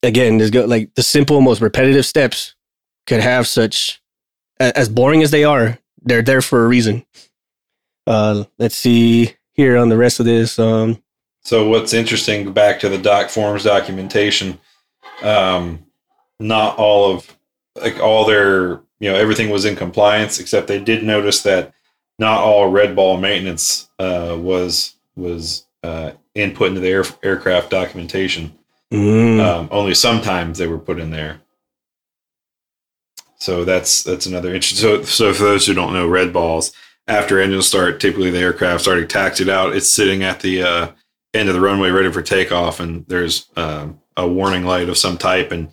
again, there's the simple, most repetitive steps could have such, as boring as they are, they're there for a reason. Let's see here on the rest of this. So what's interesting, back to the Doc Forms documentation, not all of all their, everything was in compliance, except they did notice that not all red ball maintenance was input into the aircraft documentation. Mm. Only sometimes they were put in there. So that's another interesting. So for those who don't know, red balls, after engine start, typically the aircraft's already taxied out. It's sitting at the end of the runway, ready for takeoff, and there's a warning light of some type, and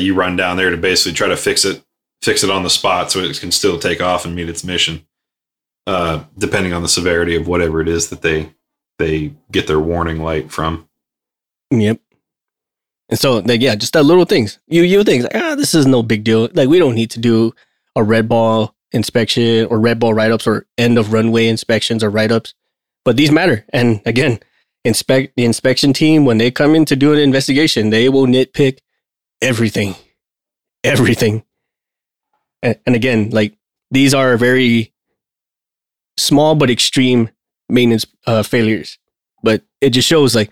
you run down there to basically try to fix it on the spot so it can still take off and meet its mission. Depending on the severity of whatever it is that they get their warning light from. Yep. And so, just that little things. You think, this is no big deal. Like, we don't need to do a red ball inspection or red ball write-ups or end of runway inspections or write-ups. But these matter. And again, the inspection team, when they come in to do an investigation, they will nitpick everything. Everything. And again, these are very small but extreme maintenance failures, but it just shows the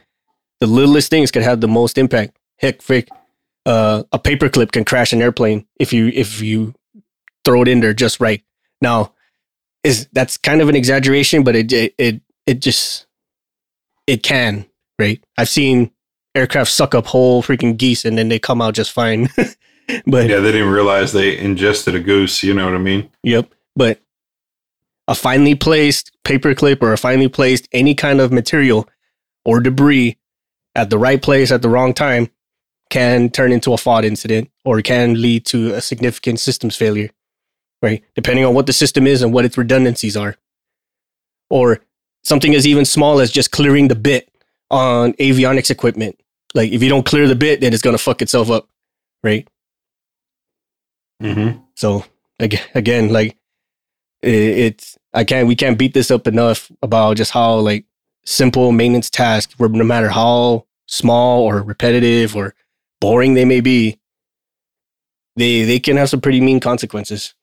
littlest things could have the most impact. Heck, a paperclip can crash an airplane if you throw it in there just right. Now, that's kind of an exaggeration, but it can, right? I've seen aircraft suck up whole freaking geese and then they come out just fine. But yeah, they didn't realize they ingested a goose. You know what I mean? Yep. But a finely placed paperclip or a finely placed any kind of material or debris at the right place at the wrong time can turn into a FOD incident or can lead to a significant systems failure, right? Depending on what the system is and what its redundancies are. Or something as even small as just clearing the bit on avionics equipment. Like if you don't clear the bit, then it's going to fuck itself up, right? Mm-hmm. So again, like we can't beat this up enough about just how like simple maintenance tasks, where no matter how small or repetitive or boring they may be, they can have some pretty mean consequences.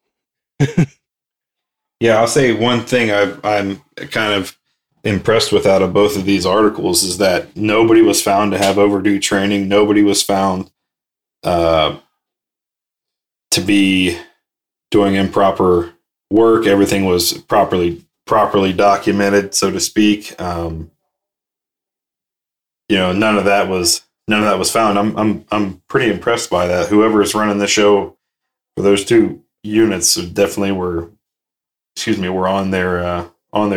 Yeah, I'll say one thing I'm kind of impressed with out of both of these articles is that nobody was found to have overdue training. Nobody was found to be doing improper work. Everything was properly documented, so to speak. None of that was found. I'm pretty impressed by that. Whoever is running the show for those two units definitely were on their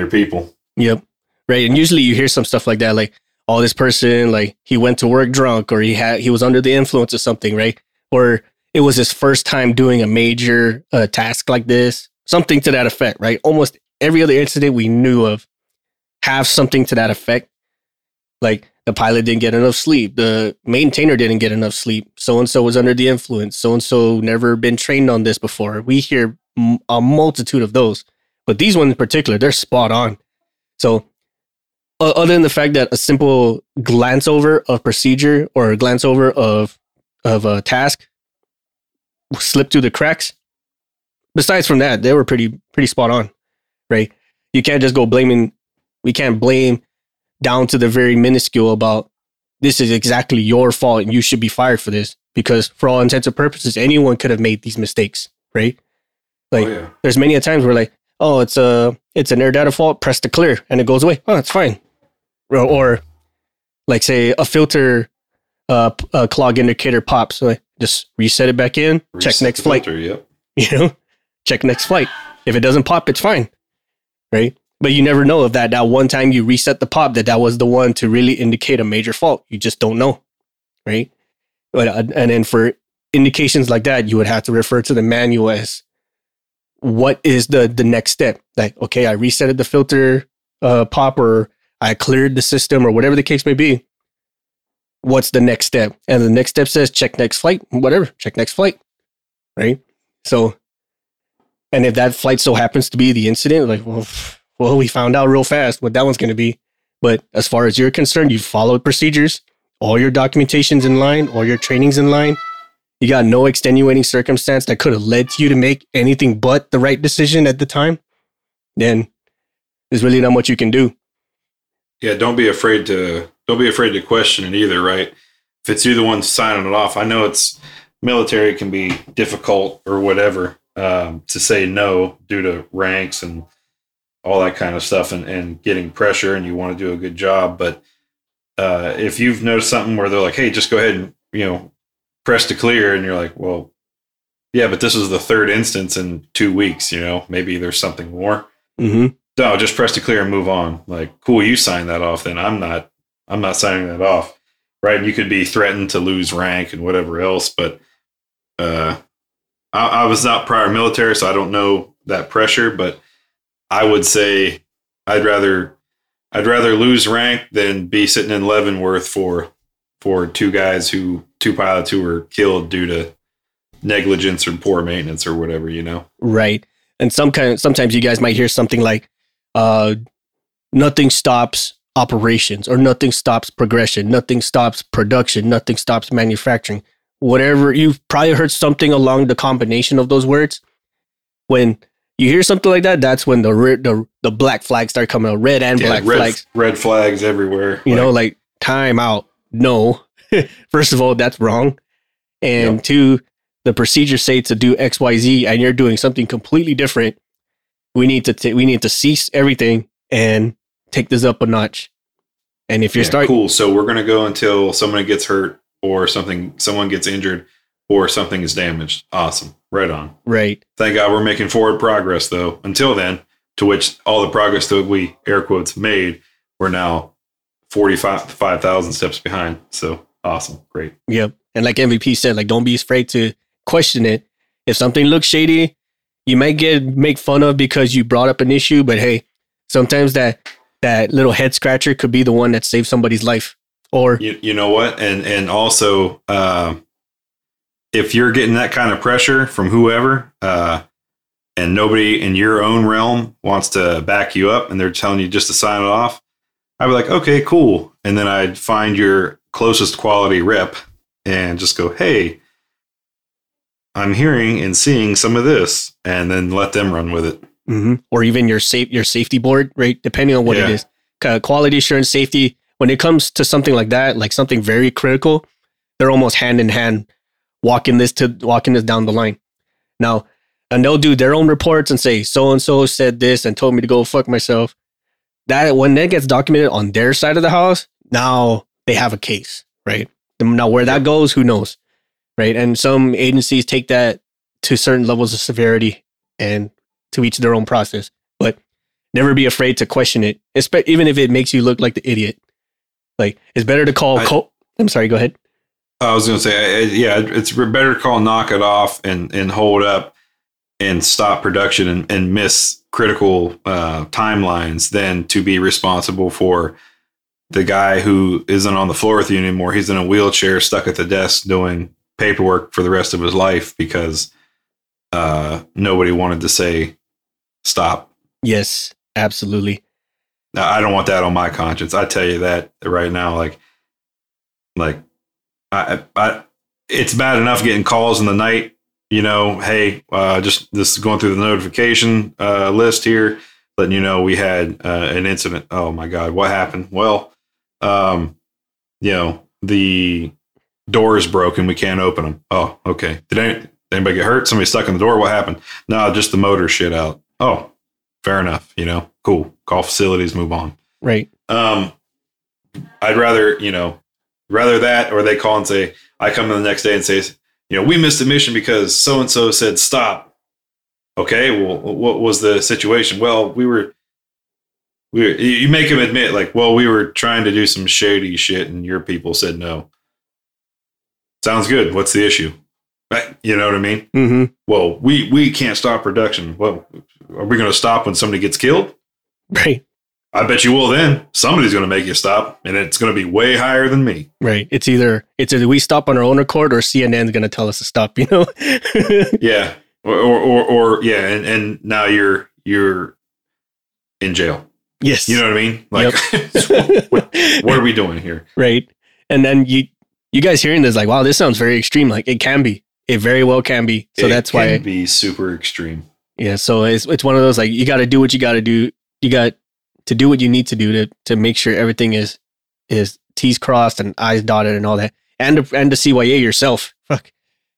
people. Yep. Right. And usually you hear some stuff like that, like, oh, this person, like he went to work drunk or he was under the influence of something, right? Or it was his first time doing a major task like this, something to that effect, right? Almost every other incident we knew of have something to that effect. Like the pilot didn't get enough sleep. The maintainer didn't get enough sleep. So-and-so was under the influence. So-and-so never been trained on this before. We hear a multitude of those, but these ones in particular, they're spot on. So other than the fact that a simple glance over of procedure or a glance over of a task slipped through the cracks, besides from that, they were pretty spot on, right? You can't just go blaming. We can't blame down to the very minuscule about this is exactly your fault and you should be fired for this, because for all intents and purposes, anyone could have made these mistakes, right? Like There's many a times where like, oh, it's an air data fault, press the clear and it goes away. Oh, it's fine. Or like say a filter a clog indicator pops, so like, just reset it back in, reset, check next flight. Filter, yep. You know, check next flight. If it doesn't pop, it's fine. Right. But you never know if that one time you reset the pop, that was the one to really indicate a major fault. You just don't know. Right. But, and then for indications like that, you would have to refer to the manual as what is the next step. Like, okay, I resetted the filter pop, or I cleared the system, or whatever the case may be. What's the next step? And the next step says check next flight, whatever, check next flight. Right. So, and if that flight so happens to be the incident, like, well, we found out real fast what that one's going to be. But as far as you're concerned, you followed procedures, all your documentation's in line, all your training's in line. You got no extenuating circumstance that could have led you to make anything but the right decision at the time. Then there's really not much you can do. Yeah, don't be afraid to question it either, right? If it's you the one signing it off, I know it's military can be difficult or whatever to say no due to ranks and all that kind of stuff and getting pressure, and you want to do a good job. But if you've noticed something where they're like, hey, just go ahead and, you know, press to clear. And you're like, well, yeah, but this is the third instance in 2 weeks, you know, maybe there's something more. Mm-hmm. No, just press to clear and move on. Like, cool. You sign that off. Then I'm not signing that off. Right. And you could be threatened to lose rank and whatever else, but I was not prior military, so I don't know that pressure, but I would say I'd rather lose rank than be sitting in Leavenworth for two pilots who were killed due to negligence or poor maintenance or whatever, you know? Right. And sometimes you guys might hear something like, nothing stops operations, or nothing stops progression, nothing stops production, nothing stops manufacturing. Whatever, you've probably heard something along the combination of those words. When you hear something like that, that's when the black flags start coming out, red and black flags. Red flags everywhere. You know, like, time out. No. First of all, that's wrong. And two, the procedures say to do X, Y, Z, and you're doing something completely different, we need to cease everything and take this up a notch. And if you're cool. So we're going to go until someone gets hurt or someone gets injured or something is damaged. Awesome. Right on. Right. Thank God we're making forward progress, though. Until then, to which all the progress that we, air quotes, made, we're now 45,000 steps behind. So awesome. Great. Yep. And like MVP said, like, don't be afraid to question it. If something looks shady, you might get make fun of because you brought up an issue, but hey, sometimes that little head scratcher could be the one that saves somebody's life. Or you know what? And also, if you're getting that kind of pressure from whoever, and nobody in your own realm wants to back you up and they're telling you just to sign it off, I'd be like, okay, cool. And then I'd find your closest quality rep and just go, hey, I'm hearing and seeing some of this, and then let them run with it. Mm-hmm. Or even your safety board, right? Depending on what it is. Quality assurance, safety, when it comes to something like that, like something very critical, they're almost hand in hand walking this down the line. Now, and they'll do their own reports and say, so-and-so said this and told me to go fuck myself. That when that gets documented on their side of the house, now they have a case, right? Now where that goes, who knows, right? And some agencies take that to certain levels of severity and to each their own process, but never be afraid to question it, even if it makes you look like the idiot. Like, it's better to call... I'm sorry, go ahead. I was going to say, it's better to call knock it off and hold up and stop production and miss critical timelines than to be responsible for the guy who isn't on the floor with you anymore. He's in a wheelchair stuck at the desk doing paperwork for the rest of his life because nobody wanted to say stop. Yes, absolutely. Now, I don't want that on my conscience. I tell you that right now. Like I it's bad enough getting calls in the night, you know, hey, just this is going through the notification list here, letting you know we had an incident. Oh my God, what happened? Well, you know, the door is broken. We can't open them. Oh, okay. Did anybody get hurt? Somebody stuck in the door? What happened? No, just the motor shit out. Oh, fair enough. You know, cool. Call facilities, move on. Right. I'd rather, you know, that, or they call and say, I come in the next day and say, you know, we missed a mission because so-and-so said, stop. Okay. Well, what was the situation? Well, you make them admit like, well, we were trying to do some shady shit and your people said no. Sounds good. What's the issue? Right. You know what I mean? Mm-hmm. Well, we can't stop production. Well, are we going to stop when somebody gets killed? Right. I bet you will then. Somebody's going to make you stop, and it's going to be way higher than me. Right. It's either we stop on our own accord or CNN's going to tell us to stop, you know? Yeah. Or yeah. And now you're in jail. Yes. You know what I mean? Like, yep. what are we doing here? Right. And then you guys hearing this like, wow, this sounds very extreme. Like, it can be. It very well can be. So that's why it can be super extreme. Yeah. So it's one of those, like, you got to do what you got to do. You got to do what you need to do to make sure everything is T's crossed and I's dotted and all that. And to CYA yourself. Fuck.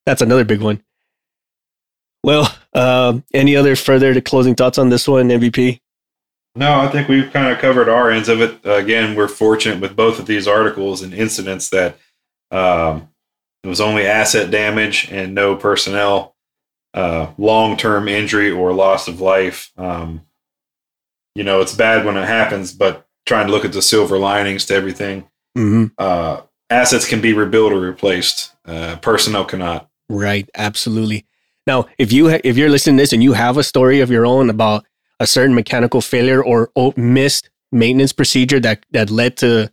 That's another big one. Well, any other further closing thoughts on this one, MVP? No, I think we've kind of covered our ends of it. Again, we're fortunate with both of these articles and incidents that, it was only asset damage and no personnel, long-term injury or loss of life. You know, it's bad when it happens, but trying to look at the silver linings to everything. Mm-hmm. Assets can be rebuilt or replaced. Personnel cannot. Right. Absolutely. Now, if you're listening to this and you have a story of your own about a certain mechanical failure or missed maintenance procedure that led to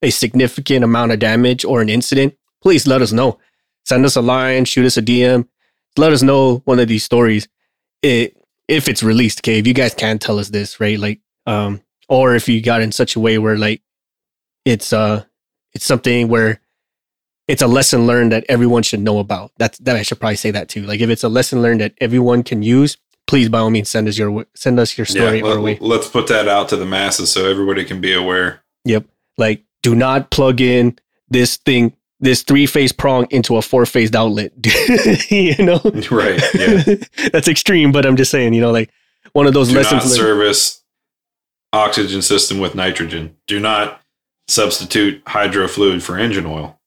a significant amount of damage or an incident, please let us know. Send us a line, shoot us a DM. Let us know one of these stories. If it's released, okay, if you guys can tell us this, right? Like, or if you got in such a way where like it's something where it's a lesson learned that everyone should know about. That I should probably say that too. Like, if it's a lesson learned that everyone can use, please by all means send us your story. Yeah, let's put that out to the masses so everybody can be aware. Yep. Like, do not plug in this thing this three-phase prong into a four-phased outlet, you know? Right, yeah. That's extreme, but I'm just saying, you know, like one of those lessons. Do not service oxygen system with nitrogen. Do not substitute hydrofluid for engine oil.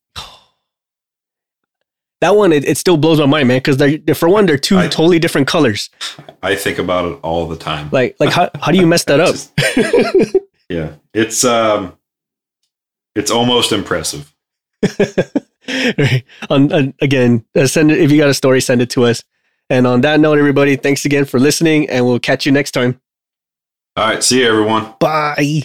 That one, it still blows my mind, man, because they're, for one, they're two totally different colors. I think about it all the time. Like how do you mess that up? Yeah, it's almost impressive. Right. Again, send it, if you got a story, send it to us. And on that note, everybody, thanks again for listening, and we'll catch you next time. All right, see you, everyone. Bye.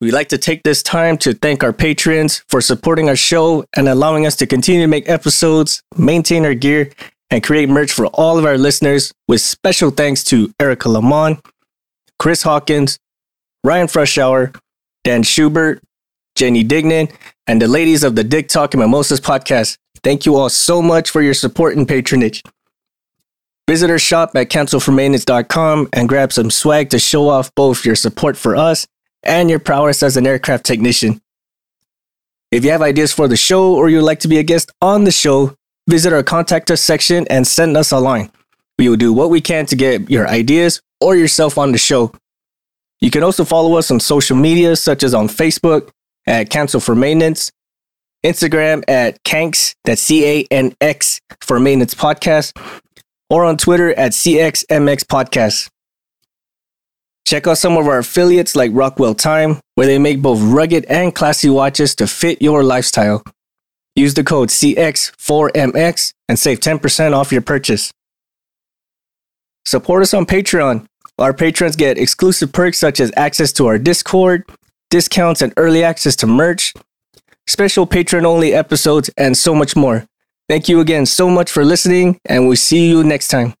We'd like to take this time to thank our patrons for supporting our show and allowing us to continue to make episodes, maintain our gear, and create merch for all of our listeners, with special thanks to Erica Lamont, Chris Hawkins, Ryan Freshour, Dan Schubert, Jenny Dignan, and the ladies of the Dick Talk and Mimosas podcast. Thank you all so much for your support and patronage. Visit our shop at cancelformaintenance.com and grab some swag to show off both your support for us and your prowess as an aircraft technician. If you have ideas for the show or you'd like to be a guest on the show, visit our contact us section and send us a line. We will do what we can to get your ideas or yourself on the show. You can also follow us on social media, such as on Facebook at Cancel for Maintenance, Instagram at Canx, that's C-A-N-X for Maintenance Podcast, or on Twitter at CXMX Podcast. Check out some of our affiliates like Rockwell Time, where they make both rugged and classy watches to fit your lifestyle. Use the code CX4MX and save 10% off your purchase. Support us on Patreon. Our patrons get exclusive perks such as access to our Discord, discounts and early access to merch, special patron-only episodes, and so much more. Thank you again so much for listening, and we'll see you next time.